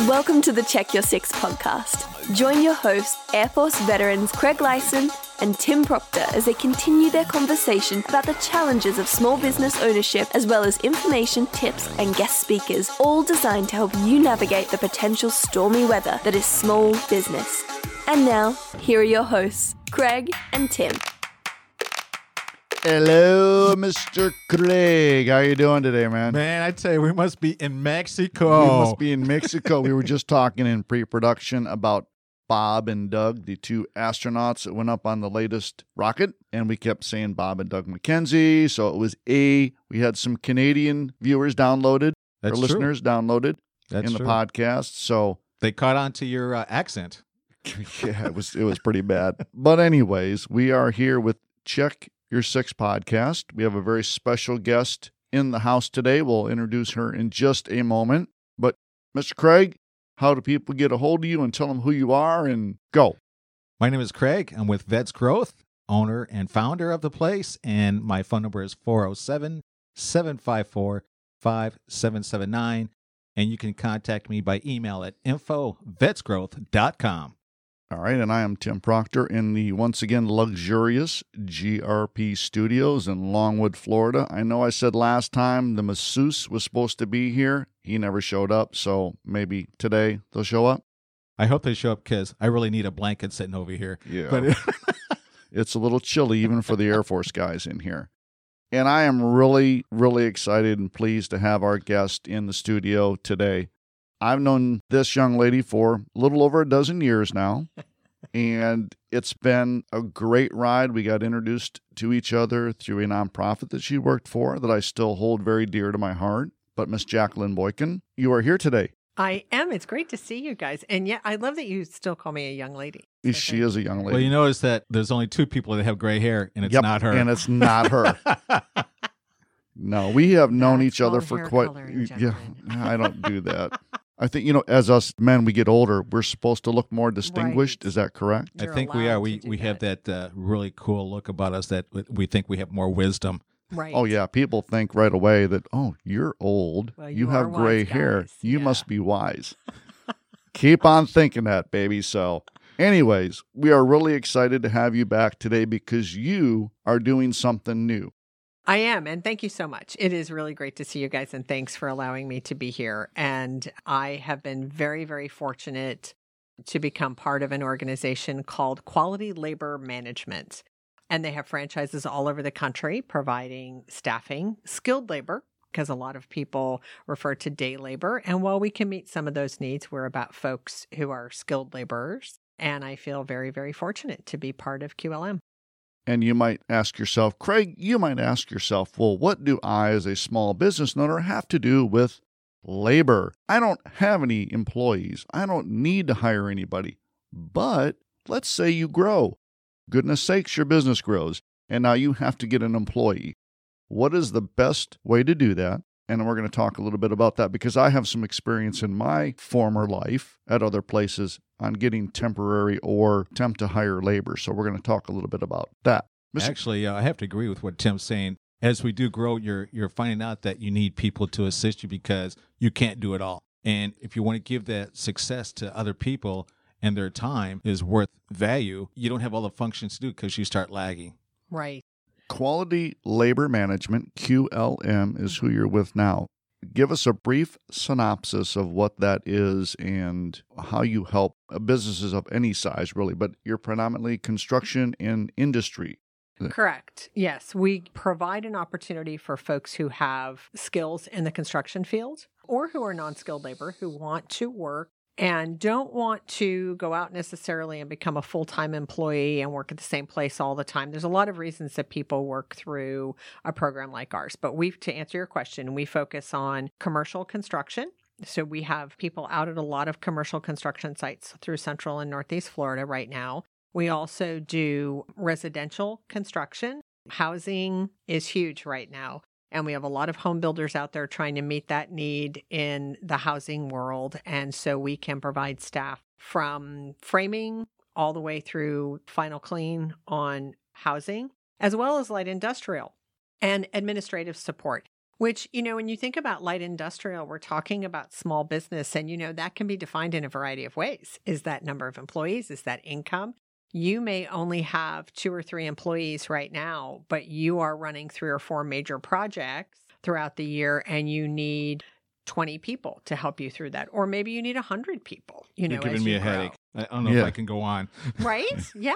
Welcome to the Check Your Six podcast. Join your hosts, Air Force veterans Craig Lyson and Tim Proctor, as they continue their conversation about the challenges of small business ownership, as well as information, tips, and guest speakers, all designed to help you navigate the potential stormy weather that is small business. And now, here are your hosts, Craig and Tim. Hello, Mr. Craig. How you doing today, man? Man, I tell you, we must be in Mexico. We must be in Mexico. We were just talking in pre-production about Bob and Doug, the two astronauts that went up on the latest rocket, and we kept saying Bob and Doug McKenzie, so it was A. We had some Canadian viewers downloaded, or listeners downloaded in the podcast, so they caught on to your accent. Yeah, it was pretty bad. But anyways, we are here with Check Your Six podcast. We have a very special guest in the house today. We'll introduce her in just a moment. But Mr. Craig, how do people get a hold of you and tell them who you are and go? My name is Craig. I'm with Vets Growth, owner and founder of the place. And my phone number is 407-754-5779. And you can contact me by email at info@vetsgrowth.com. All right, and I am Tim Proctor in the, once again, luxurious GRP Studios in Longwood, Florida. I know I said last time the masseuse was supposed to be here. He never showed up, so maybe today they'll show up. I hope they show up because I really need a blanket sitting over here. Yeah, but it's a little chilly even for the Air Force guys in here. And I am really, really excited and pleased to have our guest in the studio today. I've known this young lady for a little over a dozen years now, and it's been a great ride. We got introduced to each other through a nonprofit that she worked for that I still hold very dear to my heart. But Miss Jacqueline Boykin, you are here today. I am. It's great to see you guys. And yeah, I love that you still call me a young lady. She is a young lady. Well, you notice that there's only two people that have gray hair, and it's not her. And it's not her. No, we have known each other for quite... Yeah, I don't do that. I think, as us men, we get older, we're supposed to look more distinguished. Right. Is that correct? I think we are. We have that really cool look about us that we think we have more wisdom. Right. Oh, yeah. People think right away that, oh, you're old. Well, you have gray hair. You must be wise. Keep on thinking that, baby. So anyways, we are really excited to have you back today because you are doing something new. I am, and thank you so much. It is really great to see you guys, and thanks for allowing me to be here. And I have been very, very fortunate to become part of an organization called Quality Labor Management. And they have franchises all over the country providing staffing, skilled labor, because a lot of people refer to day labor. And while we can meet some of those needs, we're about folks who are skilled laborers. And I feel very, very fortunate to be part of QLM. And you might ask yourself, Craig, well, what do I as a small business owner have to do with labor? I don't have any employees. I don't need to hire anybody. But let's say you grow. Goodness sakes, your business grows. And now you have to get an employee. What is the best way to do that? And we're going to talk a little bit about that because I have some experience in my former life at other places on getting temporary or temp to hire labor. So we're going to talk a little bit about that. Actually, I have to agree with what Tim's saying. As we do grow, you're finding out that you need people to assist you because you can't do it all. And if you want to give that success to other people and their time is worth value, you don't have all the functions to do because you start lagging. Right. Quality Labor Management, QLM, is who you're with now. Give us a brief synopsis of what that is and how you help businesses of any size, really, but you're predominantly construction and industry. Correct. Yes. We provide an opportunity for folks who have skills in the construction field or who are non-skilled labor who want to work and don't want to go out necessarily and become a full-time employee and work at the same place all the time. There's a lot of reasons that people work through a program like ours. But to answer your question, we focus on commercial construction. So we have people out at a lot of commercial construction sites through Central and Northeast Florida right now. We also do residential construction. Housing is huge right now. And we have a lot of home builders out there trying to meet that need in the housing world. And so we can provide staff from framing all the way through final clean on housing, as well as light industrial and administrative support. Which, you know, when you think about light industrial, we're talking about small business, and, you know, that can be defined in a variety of ways. Is that number of employees? Is that income? You may only have 2 or 3 employees right now, but you are running 3 or 4 major projects throughout the year, and you need 20 people to help you through that. Or maybe you need 100 people, you know, as you grow. You're giving me a headache. I don't know if I can go on. Right? Yeah.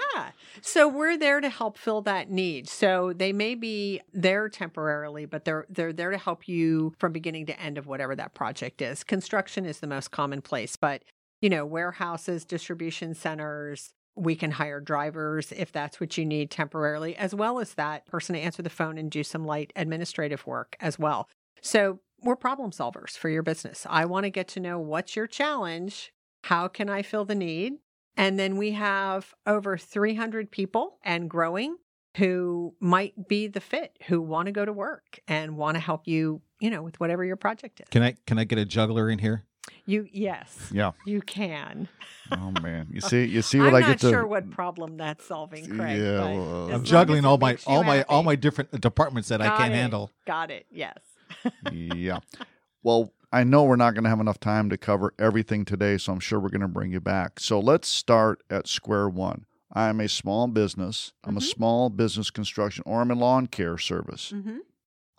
So we're there to help fill that need. So they may be there temporarily, but they're there to help you from beginning to end of whatever that project is. Construction is the most common place, but, you know, warehouses, distribution centers, we can hire drivers if that's what you need temporarily, as well as that person to answer the phone and do some light administrative work as well. So we're problem solvers for your business. I want to get to know what's your challenge. How can I fill the need? And then we have over 300 people and growing who might be the fit, who want to go to work and want to help you, you know, with whatever your project is. Can I get a juggler in here? Yes, you can. Oh man, you see what I get to. I'm not sure what problem that's solving, Craig. Yeah, well, I'm juggling all my different departments that I can't handle. Got it. Yes. Yeah. Well, I know we're not going to have enough time to cover everything today, so I'm sure we're going to bring you back. So let's start at square one. I'm a small business. I'm a small business construction, or I'm a lawn care service. Mm-hmm.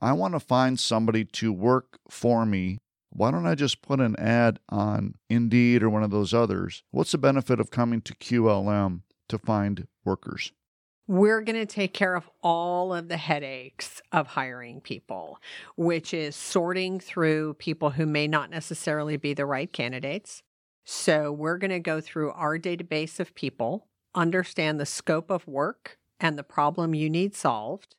I want to find somebody to work for me. Why don't I just put an ad on Indeed or one of those others? What's the benefit of coming to QLM to find workers? We're going to take care of all of the headaches of hiring people, which is sorting through people who may not necessarily be the right candidates. So we're going to go through our database of people, understand the scope of work and the problem you need solved,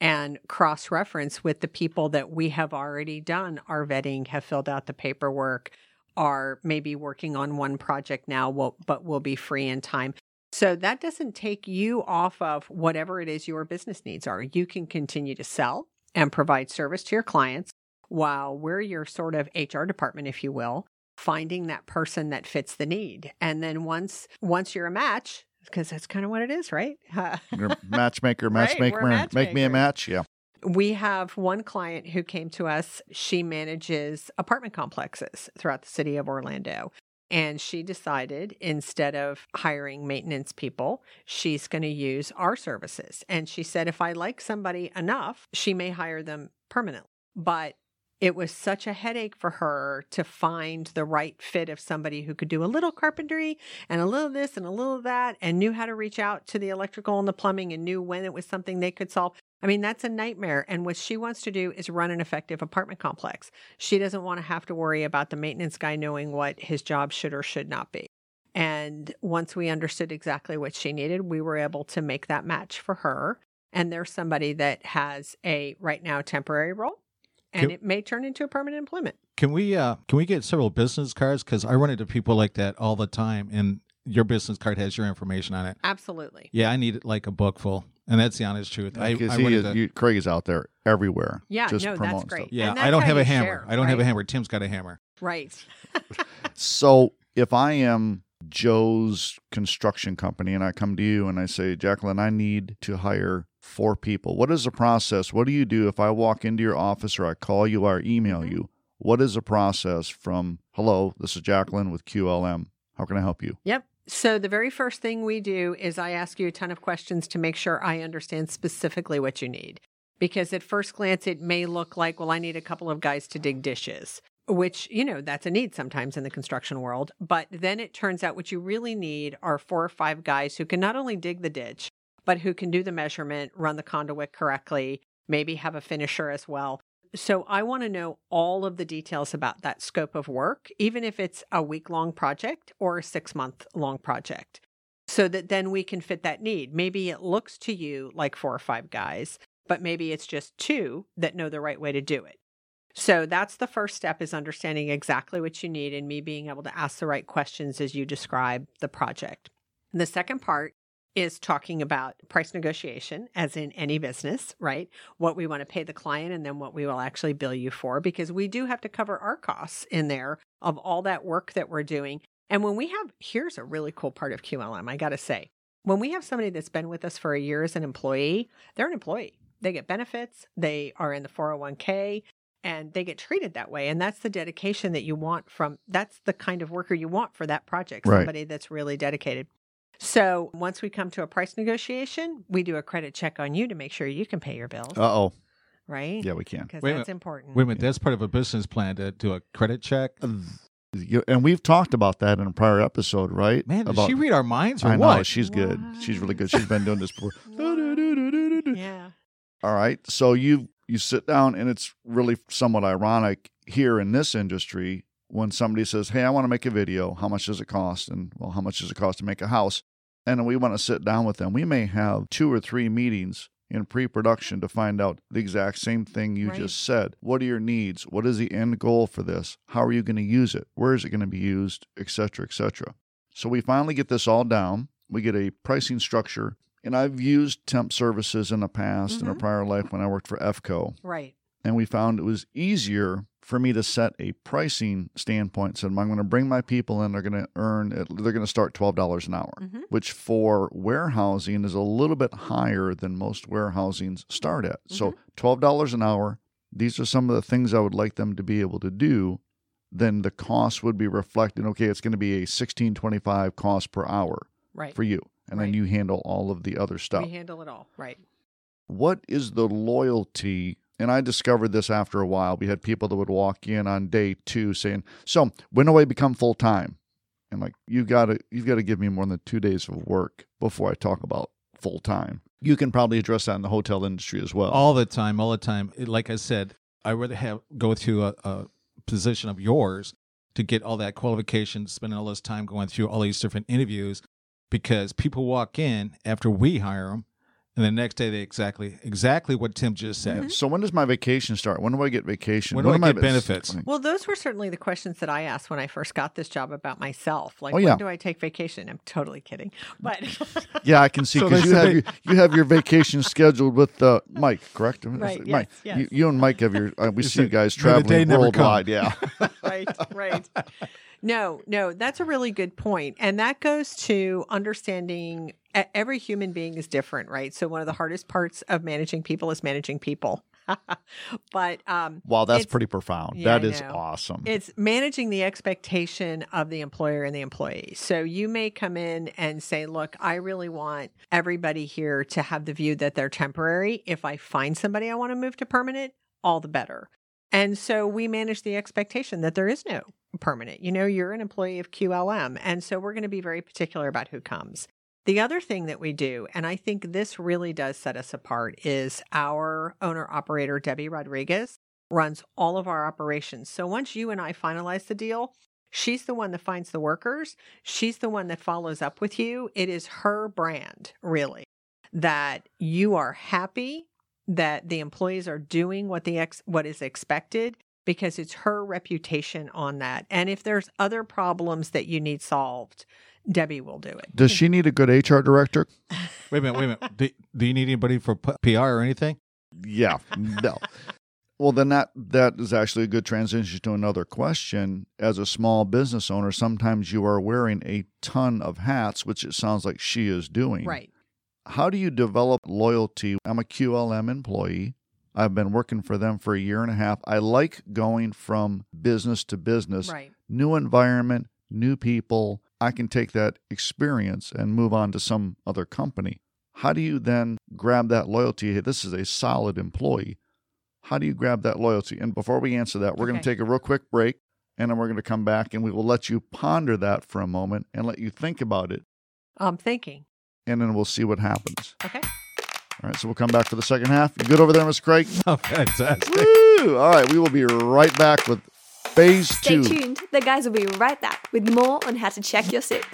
and cross-reference with the people that we have already done our vetting, have filled out the paperwork, are maybe working on one project now, but will be free in time. So that doesn't take you off of whatever it is your business needs are. You can continue to sell and provide service to your clients while we're your sort of HR department, if you will, finding that person that fits the need. And then once you're a match, because that's kind of what it is, right? You're matchmaker, right? Matchmaker. Make me a match. Yeah. We have one client who came to us. She manages apartment complexes throughout the city of Orlando. And she decided instead of hiring maintenance people, she's going to use our services. And she said, if I like somebody enough, she may hire them permanently. But it was such a headache for her to find the right fit of somebody who could do a little carpentry and a little this and a little that and knew how to reach out to the electrical and the plumbing and knew when it was something they could solve. I mean, that's a nightmare. And what she wants to do is run an effective apartment complex. She doesn't want to have to worry about the maintenance guy knowing what his job should or should not be. And once we understood exactly what she needed, we were able to make that match for her. And there's somebody that has a right now temporary role. And it may turn into a permanent employment. Can we get several business cards? Because I run into people like that all the time, and your business card has your information on it. Absolutely. Yeah, I need like a book full, and that's the honest truth. Craig is out there everywhere. Yeah, that's great. Stuff. Yeah, I don't have a hammer. I don't have a hammer. Tim's got a hammer. Right. So if I am Joe's construction company and I come to you and I say, Jacqueline, I need to hire 4 people. What is the process? What do you do if I walk into your office or I call you or email you? What is the process from, hello, this is Jacqueline with QLM. How can I help you? Yep. So the very first thing we do is I ask you a ton of questions to make sure I understand specifically what you need. Because at first glance, it may look like, well, I need a couple of guys to dig dishes, which, you know, that's a need sometimes in the construction world. But then it turns out what you really need are 4 or 5 guys who can not only dig the ditch, but who can do the measurement, run the conduit correctly, maybe have a finisher as well. So I want to know all of the details about that scope of work, even if it's a week-long project or a 6-month-long project, so that then we can fit that need. Maybe it looks to you like 4 or 5 guys, but maybe it's just 2 that know the right way to do it. So that's the first step, is understanding exactly what you need and me being able to ask the right questions as you describe the project. And the second part is talking about price negotiation, as in any business, right? What we want to pay the client and then what we will actually bill you for, because we do have to cover our costs in there of all that work that we're doing. And when we have, here's a really cool part of QLM, I got to say, when we have somebody that's been with us for a year as an employee, they're an employee. They get benefits. They are in the 401k. and they get treated that way. And that's the dedication that you want from, that's the kind of worker you want for that project, somebody that's really dedicated. So once we come to a price negotiation, we do a credit check on you to make sure you can pay your bills. Uh-oh. Right? Yeah, we can. Because that's important. Wait a minute. That's part of a business plan to do a credit check? And we've talked about that in a prior episode, right? Man, did she read our minds or what? I know. She's good. She's really good. She's been doing this for... Yeah. All right. So you sit down, and it's really somewhat ironic here in this industry when somebody says, hey, I want to make a video. How much does it cost? And, well, how much does it cost to make a house? And we want to sit down with them. We may have 2 or 3 meetings in pre-production to find out the exact same thing you just said. What are your needs? What is the end goal for this? How are you going to use it? Where is it going to be used? Et cetera, et cetera. So we finally get this all down. We get a pricing structure. And I've used temp services in the past, in a prior life when I worked for FCO. Right. And we found it was easier for me to set a pricing standpoint. So I'm going to bring my people in. They're going to they're going to start $12 an hour, which for warehousing is a little bit higher than most warehousings start at. So $12 an hour, these are some of the things I would like them to be able to do. Then the cost would be reflected. Okay, it's going to be a $16.25 cost per hour for you. And then you handle all of the other stuff. We handle it all. Right. What is the loyalty? And I discovered this after a while. We had people that would walk in on day 2 saying, so when do I become full-time? And like, you've got to give me more than 2 days of work before I talk about full-time. You can probably address that in the hotel industry as well. All the time. Like I said, I would go through a position of yours to get all that qualification, spending all this time going through all these different interviews, because people walk in after we hire them, and the next day, they exactly what Tim just said. Mm-hmm. So when does my vacation start? When do I get vacation? When do I get benefits? Well, those were certainly the questions that I asked when I first got this job about myself. Like, when do I take vacation? I'm totally kidding. But yeah, I can see, because you have your vacation scheduled with Mike, correct? Right, Mike, yes. You and Mike have your, we see you guys traveling worldwide. Yeah. Right. No, that's a really good point. And that goes to understanding every human being is different, right? So one of the hardest parts of managing people is managing people. But wow, that's pretty profound. Yeah, that is awesome. It's managing the expectation of the employer and the employee. So you may come in and say, look, I really want everybody here to have the view that they're temporary. If I find somebody I want to move to permanent, all the better. And so we manage the expectation that there is no permanent. You know, you're an employee of QLM. And so we're going to be very particular about who comes. The other thing that we do, and I think this really does set us apart, is our owner-operator, Debbie Rodriguez, runs all of our operations. So once you and I finalize the deal, she's the one that finds the workers. She's the one that follows up with you. It is her brand, really, that you are happy, that the employees are doing what is expected, because it's her reputation on that. And if there's other problems that you need solved, Debbie will do it. Does she need a good HR director? Wait a minute. Do you need anybody for PR or anything? Yeah, no. Well, then that is actually a good transition to another question. As a small business owner, sometimes you are wearing a ton of hats, which it sounds like she is doing. Right. How do you develop loyalty? I'm a QLM employee. I've been working for them for a year and a half. I like going from business to business. Right. New environment, new people. I can take that experience and move on to some other company. How do you then grab that loyalty? Hey, this is a solid employee. How do you grab that loyalty? And before we answer that, we're going to take a real quick break, and then we're going to come back, and we will let you ponder that for a moment and let you think about it. I'm thinking. And then we'll see what happens. Okay. All right, so we'll come back for the second half. You good over there, Mr. Craig? Oh, fantastic. Woo! All right, we will be right back with... Phase 2. Stay tuned. The guys will be right back with more on how to check your six.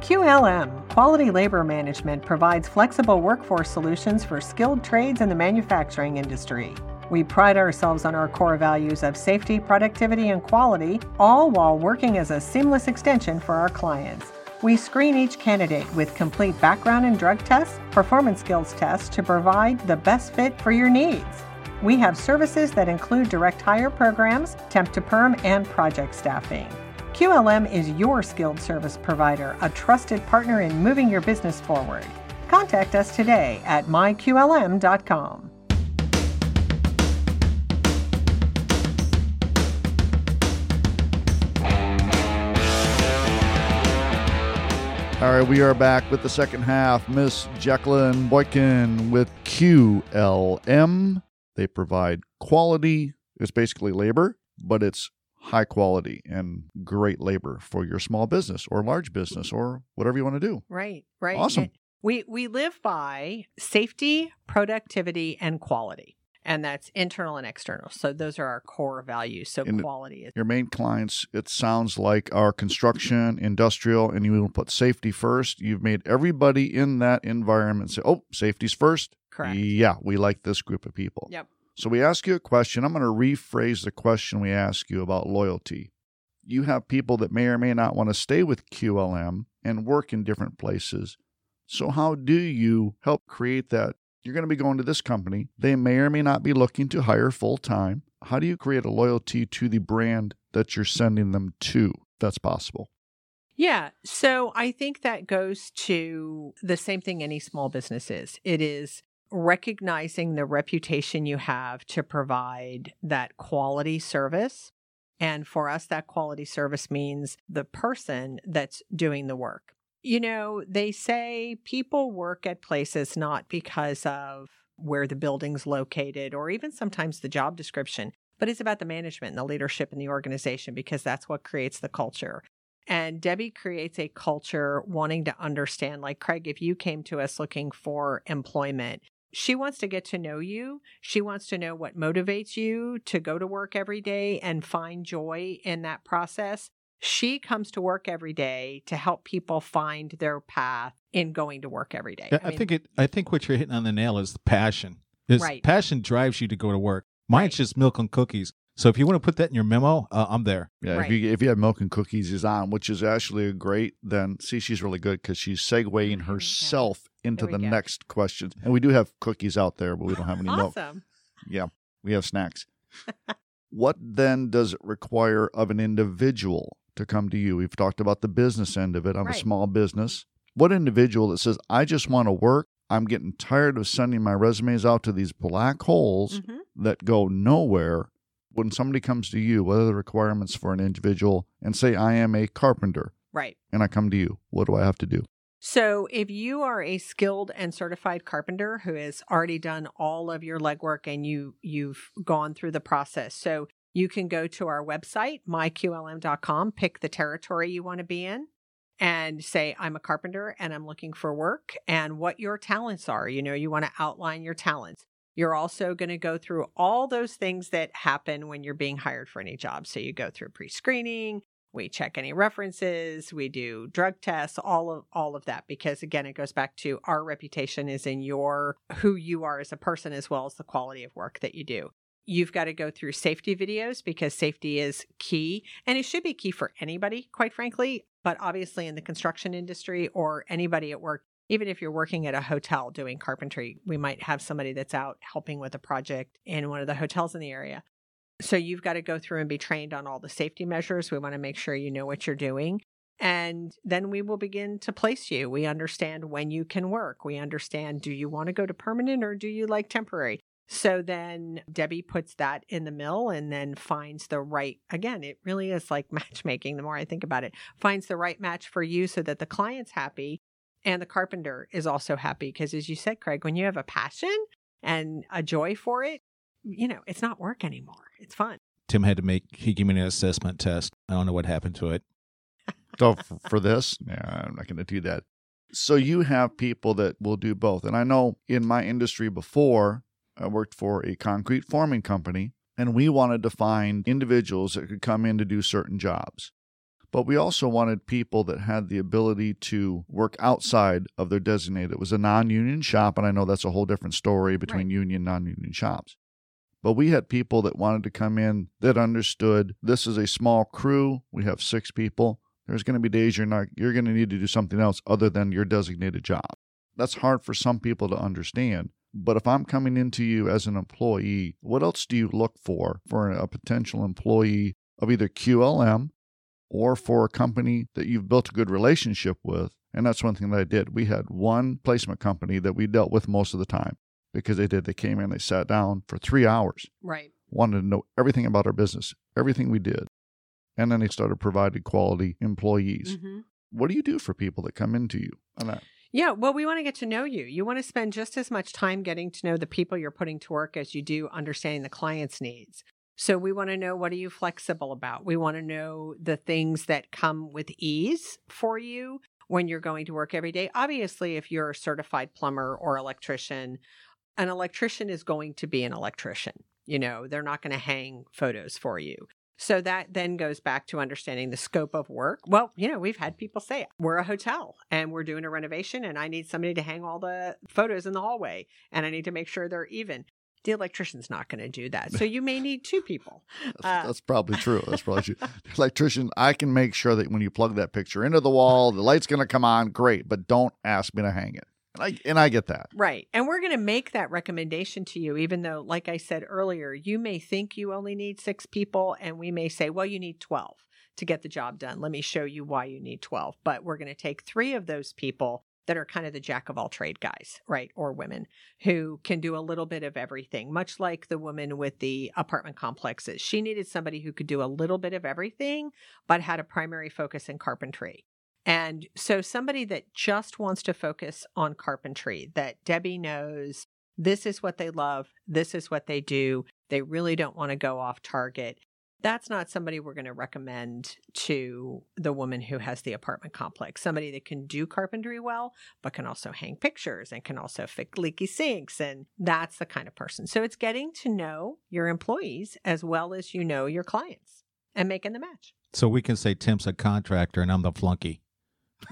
QLM, Quality Labor Management, provides flexible workforce solutions for skilled trades in the manufacturing industry. We pride ourselves on our core values of safety, productivity, and quality, all while working as a seamless extension for our clients. We screen each candidate with complete background and drug tests, performance skills tests to provide the best fit for your needs. We have services that include direct hire programs, temp to perm, and project staffing. QLM is your skilled service provider, a trusted partner in moving your business forward. Contact us today at myqlm.com. All right, we are back with the second half. Miss Jacqueline Boykin with QLM. They provide quality. It's basically labor, but it's high quality and great labor for your small business or large business or whatever you want to do. Right, right. Awesome. And we live by safety, productivity, and quality. And that's internal and external. So those are our core values. So in quality is your main clients, it sounds like, are construction, industrial, and you put safety first. You've made everybody in that environment say, oh, safety's first. Correct. Yeah, we like this group of people. Yep. So we ask you a question. I'm going to rephrase the question we ask you about loyalty. You have people that may or may not want to stay with QLM and work in different places. So how do you help create that? You're going to be going to this company. They may or may not be looking to hire full-time. How do you create a loyalty to the brand that you're sending them to? That's possible. Yeah. So I think that goes to the same thing any small business is. It is recognizing the reputation you have to provide that quality service. And for us, that quality service means the person that's doing the work. You know, they say people work at places not because of where the building's located or even sometimes the job description, but it's about the management and the leadership in the organization because that's what creates the culture. And Debbie creates a culture wanting to understand, like, Craig, if you came to us looking for employment, she wants to get to know you. She wants to know what motivates you to go to work every day and find joy in that process. She comes to work every day to help people find their path in going to work every day. I think what you're hitting on the nail is the passion. Right. Passion drives you to go to work. Mine's just milk and cookies. So if you want to put that in your memo, I'm there. Yeah, right. if you have milk and cookies is on, which is actually great, then see, she's really good because she's segueing herself into the next question. And we do have cookies out there, but we don't have any milk. Awesome. Yeah, we have snacks. What then does it require of an individual to come to you? We've talked about the business end of it on a small business. What individual that says, I just want to work. I'm getting tired of sending my resumes out to these black holes that go nowhere. When somebody comes to you, what are the requirements for an individual? And say, I am a carpenter. Right. And I come to you. What do I have to do? So if you are a skilled and certified carpenter who has already done all of your legwork and you've gone through the process, so you can go to our website, myqlm.com, pick the territory you want to be in, and say, I'm a carpenter and I'm looking for work, and what your talents are. You know, you want to outline your talents. You're also going to go through all those things that happen when you're being hired for any job. So you go through pre-screening. We check any references, we do drug tests, all of that, because again, it goes back to our reputation is in who you are as a person, as well as the quality of work that you do. You've got to go through safety videos because safety is key, and it should be key for anybody, quite frankly, but obviously in the construction industry or anybody at work, even if you're working at a hotel doing carpentry, we might have somebody that's out helping with a project in one of the hotels in the area. So you've got to go through and be trained on all the safety measures. We want to make sure you know what you're doing. And then we will begin to place you. We understand when you can work. We understand, do you want to go to permanent or do you like temporary? So then Debbie puts that in the mill and then finds the right, again, it really is like matchmaking. The more I think about it, finds the right match for you so that the client's happy and the carpenter is also happy. Because as you said, Craig, when you have a passion and a joy for it, you know, it's not work anymore. It's fun. Tim he gave me an assessment test. I don't know what happened to it. So for this, I'm not going to do that. So you have people that will do both. And I know in my industry before, I worked for a concrete forming company, and we wanted to find individuals that could come in to do certain jobs. But we also wanted people that had the ability to work outside of their designated. It was a non-union shop, and I know that's a whole different story between union and non-union shops. But we had people that wanted to come in that understood this is a small crew. We have 6 people. There's going to be days you're going to need to do something else other than your designated job. That's hard for some people to understand. But if I'm coming into you as an employee, what else do you look for a potential employee of either QLM or for a company that you've built a good relationship with? And that's one thing that I did. We had one placement company that we dealt with most of the time because they came in, they sat down for 3 hours. Right. Wanted to know everything about our business, everything we did. And then they started providing quality employees. Mm-hmm. What do you do for people that come into you on that? Yeah, well, we want to get to know you. You want to spend just as much time getting to know the people you're putting to work as you do understanding the client's needs. So we want to know, what are you flexible about? We want to know the things that come with ease for you when you're going to work every day. Obviously, if you're a certified plumber or electrician, an electrician is going to be an electrician. You know, they're not going to hang photos for you. So that then goes back to understanding the scope of work. Well, you know, we've had people say, we're a hotel and we're doing a renovation and I need somebody to hang all the photos in the hallway and I need to make sure they're even. The electrician's not going to do that. So you may need two people. That's probably true. That's probably true. The electrician, I can make sure that when you plug that picture into the wall, the light's going to come on. Great. But don't ask me to hang it. And I get that. Right. And we're going to make that recommendation to you, even though, like I said earlier, you may think you only need 6 people and we may say, well, you need 12 to get the job done. Let me show you why you need 12. But we're going to take 3 of those people that are kind of the jack of all trade guys, right? Or women who can do a little bit of everything, much like the woman with the apartment complexes. She needed somebody who could do a little bit of everything, but had a primary focus in carpentry. And so somebody that just wants to focus on carpentry, that Debbie knows this is what they love, this is what they do, they really don't want to go off target, that's not somebody we're going to recommend to the woman who has the apartment complex. Somebody that can do carpentry well, but can also hang pictures and can also fix leaky sinks. And that's the kind of person. So it's getting to know your employees as well as you know your clients and making the match. So we can say Tim's a contractor and I'm the flunky.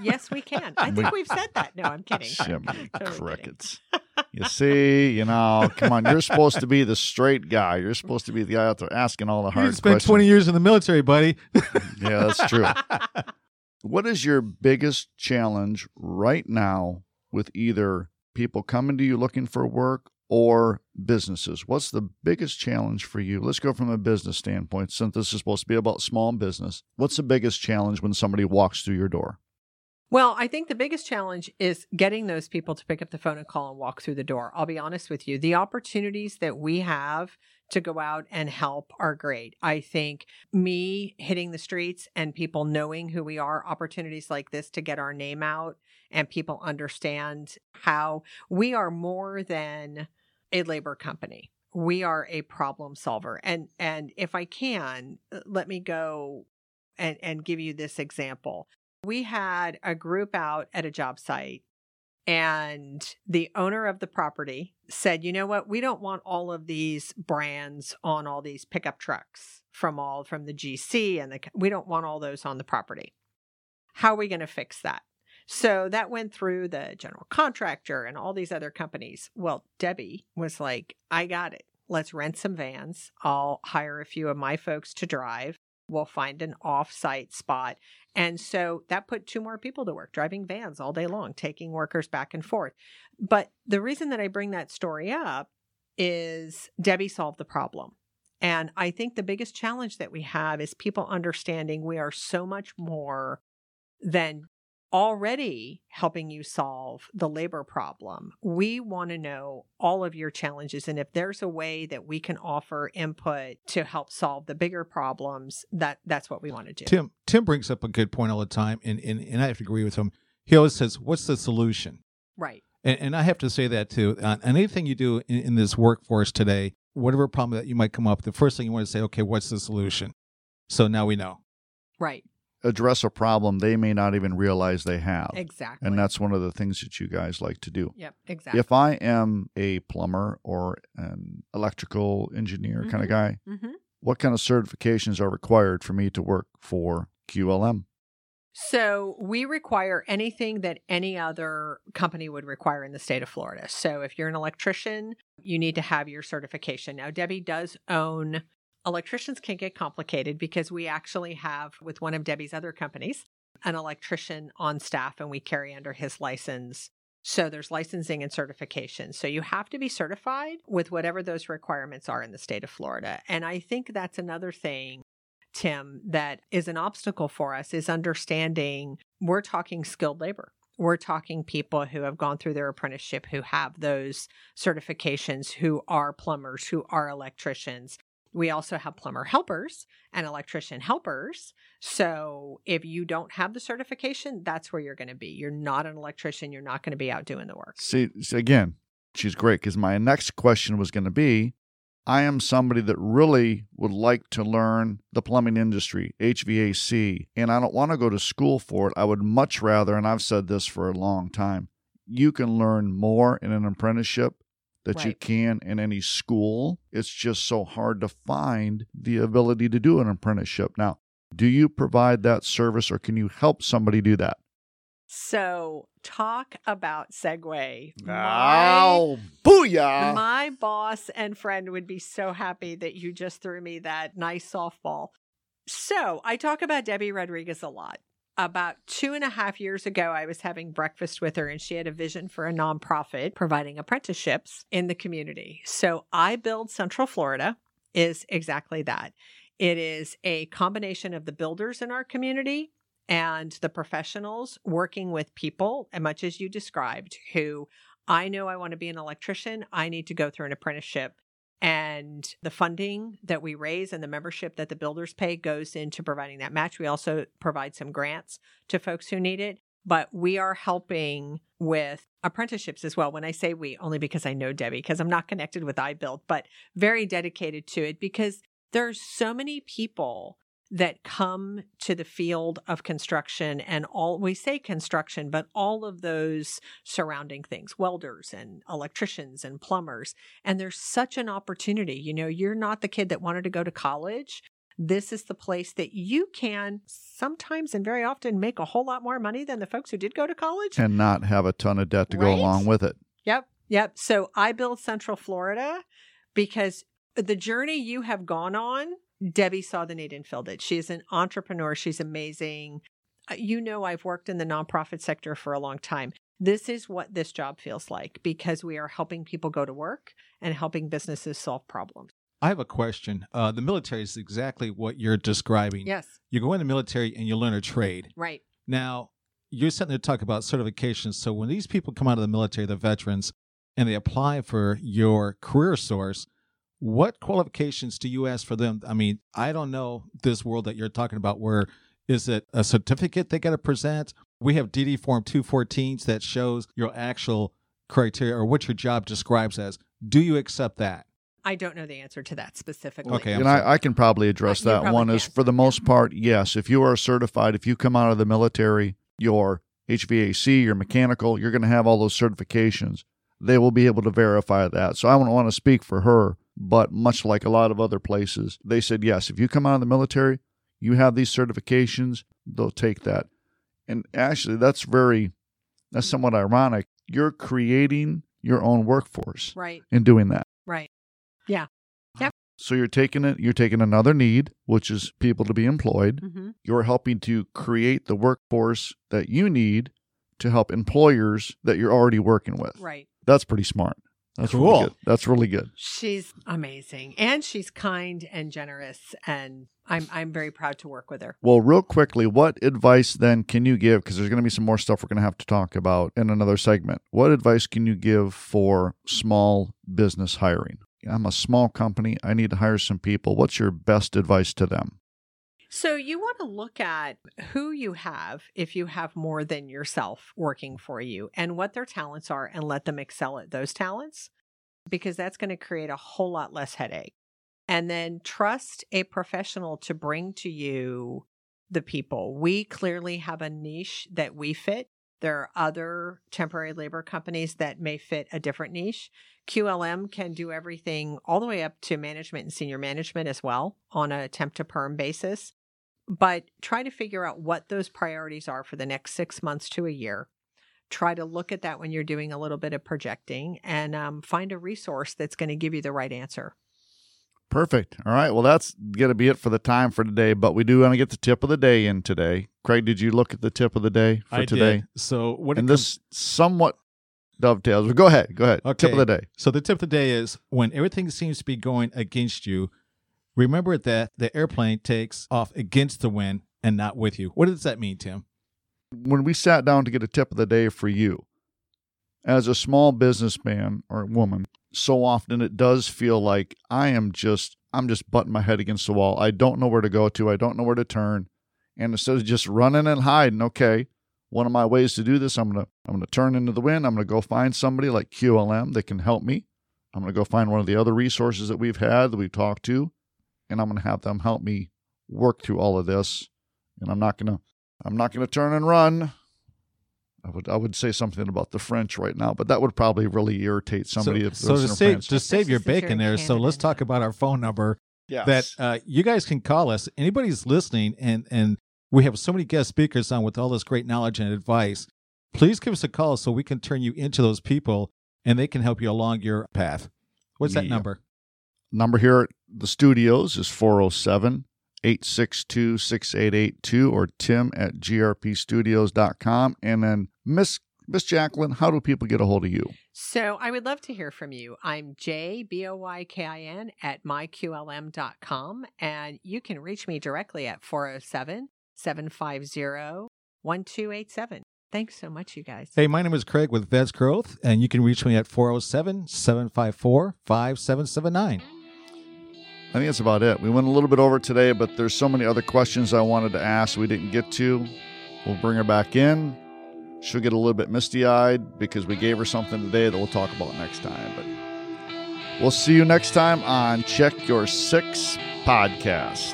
Yes, we can. I think we've said that. No, I'm kidding. Jiminy totally crickets. Kidding. You see, you know, come on. You're supposed to be the straight guy. You're supposed to be the guy out there asking all the hard questions. You spent 20 years in the military, buddy. Yeah, that's true. What is your biggest challenge right now with either people coming to you looking for work or businesses? What's the biggest challenge for you? Let's go from a business standpoint, since this is supposed to be about small business. What's the biggest challenge when somebody walks through your door? Well, I think the biggest challenge is getting those people to pick up the phone and call and walk through the door. I'll be honest with you. The opportunities that we have to go out and help are great. I think me hitting the streets and people knowing who we are, opportunities like this to get our name out and people understand how we are more than a labor company. We are a problem solver. And if I can, let me go and give you this example. We had a group out at a job site and the owner of the property said, you know what, we don't want all of these brands on all these pickup trucks from the GC we don't want all those on the property. How are we going to fix that? So that went through the general contractor and all these other companies. Well, Debbie was like, I got it. Let's rent some vans. I'll hire a few of my folks to drive. We'll find an off-site spot. And so that put 2 more people to work, driving vans all day long, taking workers back and forth. But the reason that I bring that story up is Debbie solved the problem. And I think the biggest challenge that we have is people understanding we are so much more than already helping you solve the labor problem. We want to know all of your challenges. And if there's a way that we can offer input to help solve the bigger problems, that's what we want to do. Tim brings up a good point all the time, and I have to agree with him. He always says, what's the solution? Right. And I have to say that too. On anything you do in this workforce today, whatever problem that you might come up with, the first thing you want to say, okay, what's the solution? So now we know. Right. Address a problem they may not even realize they have. Exactly. And that's one of the things that you guys like to do. Yep, exactly. If I am a plumber or an electrical engineer kind of guy, what kind of certifications are required for me to work for QLM? So we require anything that any other company would require in the state of Florida. So if you're an electrician, you need to have your certification. Now, Debbie does own... Electricians can get complicated because we actually have, with one of Debbie's other companies, an electrician on staff and we carry under his license. So there's licensing and certification. So you have to be certified with whatever those requirements are in the state of Florida. And I think that's another thing, Tim, that is an obstacle for us is understanding we're talking skilled labor. we're talking people who have gone through their apprenticeship, who have those certifications, who are plumbers, who are electricians. We also have plumber helpers and electrician helpers. So if you don't have the certification, that's where you're going to be. You're not an electrician. You're not going to be out doing the work. See, again, she's great, because my next question was going to be, I am somebody that really would like to learn the plumbing industry, HVAC, and I don't want to go to school for it. I would much rather, and I've said this for a long time, you can learn more in an apprenticeship that right. you can in any school. It's just so hard to find the ability to do an apprenticeship. Now, do you provide that service, or can you help somebody do that? So talk about segue. Oh, booyah. My boss and friend would be so happy that you just threw me that nice softball. So I talk about Debbie Rodriguez a lot. About 2.5 years ago, I was having breakfast with her, and she had a vision for a nonprofit providing apprenticeships in the community. So iBuild Central Florida is exactly that. It is a combination of the builders in our community and the professionals working with people, as much as you described, who I know I want to be an electrician, I need to go through an apprenticeship. And the funding that we raise and the membership that the builders pay goes into providing that match. We also provide some grants to folks who need it, but we are helping with apprenticeships as well. When I say we, only because I know Debbie, because I'm not connected with iBuild, but very dedicated to it, because there's so many people that come to the field of construction, and all we say construction, but all of those surrounding things, welders and electricians and plumbers. And there's such an opportunity. You know, you're not the kid that wanted to go to college. This is the place that you can sometimes and very often make a whole lot more money than the folks who did go to college. And not have a ton of debt to right? go along with it. Yep. So iBuild Central Florida, because the journey you have gone on, Debbie saw the need and filled it. She's an entrepreneur. She's amazing. You know, I've worked in the nonprofit sector for a long time. This is what this job feels like, because we are helping people go to work and helping businesses solve problems. I have a question. The military is exactly what you're describing. Yes. You go in the military and you learn a trade. Right. Now, you're sitting there talking about certifications. So when these people come out of the military, the veterans, and they apply for your career source, what qualifications do you ask for them? I mean, I don't know this world that you're talking about, where is it a certificate they got to present? We have DD Form 214s that shows your actual criteria or what your job describes as. Do you accept that? I don't know the answer to that specifically. Okay, and I can probably address that one. Is for the most part, yes. If you are certified, if you come out of the military, your HVAC, your mechanical, you're going to have all those certifications. They will be able to verify that. So I don't want to speak for her, but much like a lot of other places, they said, yes, if you come out of the military, you have these certifications, they'll take that. And actually, that's somewhat ironic. You're creating your own workforce right. in doing that. Right. Yeah. Yep. So you're taking another need, which is people to be employed. Mm-hmm. You're helping to create the workforce that you need to help employers that you're already working with. Right. That's pretty smart. That's cool. Really good. That's really good. She's amazing. And she's kind and generous. And I'm very proud to work with her. Well, real quickly, what advice then can you give? Because there's going to be some more stuff we're going to have to talk about in another segment. What advice can you give for small business hiring? I'm a small company. I need to hire some people. What's your best advice to them? So you want to look at who you have, if you have more than yourself working for you, and what their talents are, and let them excel at those talents, because that's going to create a whole lot less headache. And then trust a professional to bring to you the people. We clearly have a niche that we fit. There are other temporary labor companies that may fit a different niche. QLM can do everything all the way up to management and senior management as well on a temp to perm basis. But try to figure out what those priorities are for the next 6 months to a year. Try to look at that when you're doing a little bit of projecting, and find a resource that's going to give you the right answer. Perfect. All right. Well, that's going to be it for the time for today, but we do want to get the tip of the day in today. Craig, did you look at the tip of the day for today? I did. So what? And this somewhat dovetails. Go ahead. Okay. Tip of the day. So the tip of the day is, when everything seems to be going against you, remember that the airplane takes off against the wind and not with you. What does that mean, Tim? When we sat down to get a tip of the day for you, as a small businessman or woman, so often it does feel like I'm just butting my head against the wall. I don't know where to go to. I don't know where to turn. And instead of just running and hiding, okay, one of my ways to do this, I'm gonna turn into the wind. I'm gonna go find somebody like QLM that can help me. I'm gonna go find one of the other resources that we've had that we've talked to, and I'm gonna have them help me work through all of this. And I'm not gonna turn and run. I would say something about the French right now, but that would probably really irritate somebody. So to save your bacon there, so let's talk about our phone number. Yes. That you guys can call us. Anybody's listening, and we have so many guest speakers on with all this great knowledge and advice. Please give us a call so we can turn you into those people, and they can help you along your path. What's that number? Number here at the studios is 407-862-6882 or tim@grpstudios.com. And then Miss Jacqueline, how do people get a hold of you? So I would love to hear from you. I'm jboykin@myqlm.com, and you can reach me directly at 407-750-1287. Thanks so much, you guys. Hey, my name is Craig with Vets Growth, and you can reach me at 407-754-5779. I think that's about it. We went a little bit over today, but there's so many other questions I wanted to ask we didn't get to. We'll bring her back in. She'll get a little bit misty-eyed because we gave her something today that we'll talk about next time. But we'll see you next time on Check Your Six Podcast.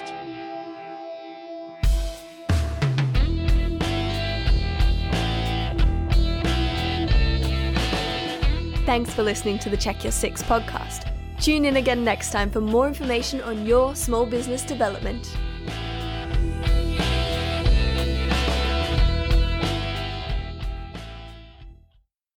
Thanks for listening to the Check Your Six Podcast. Tune in again next time for more information on your small business development.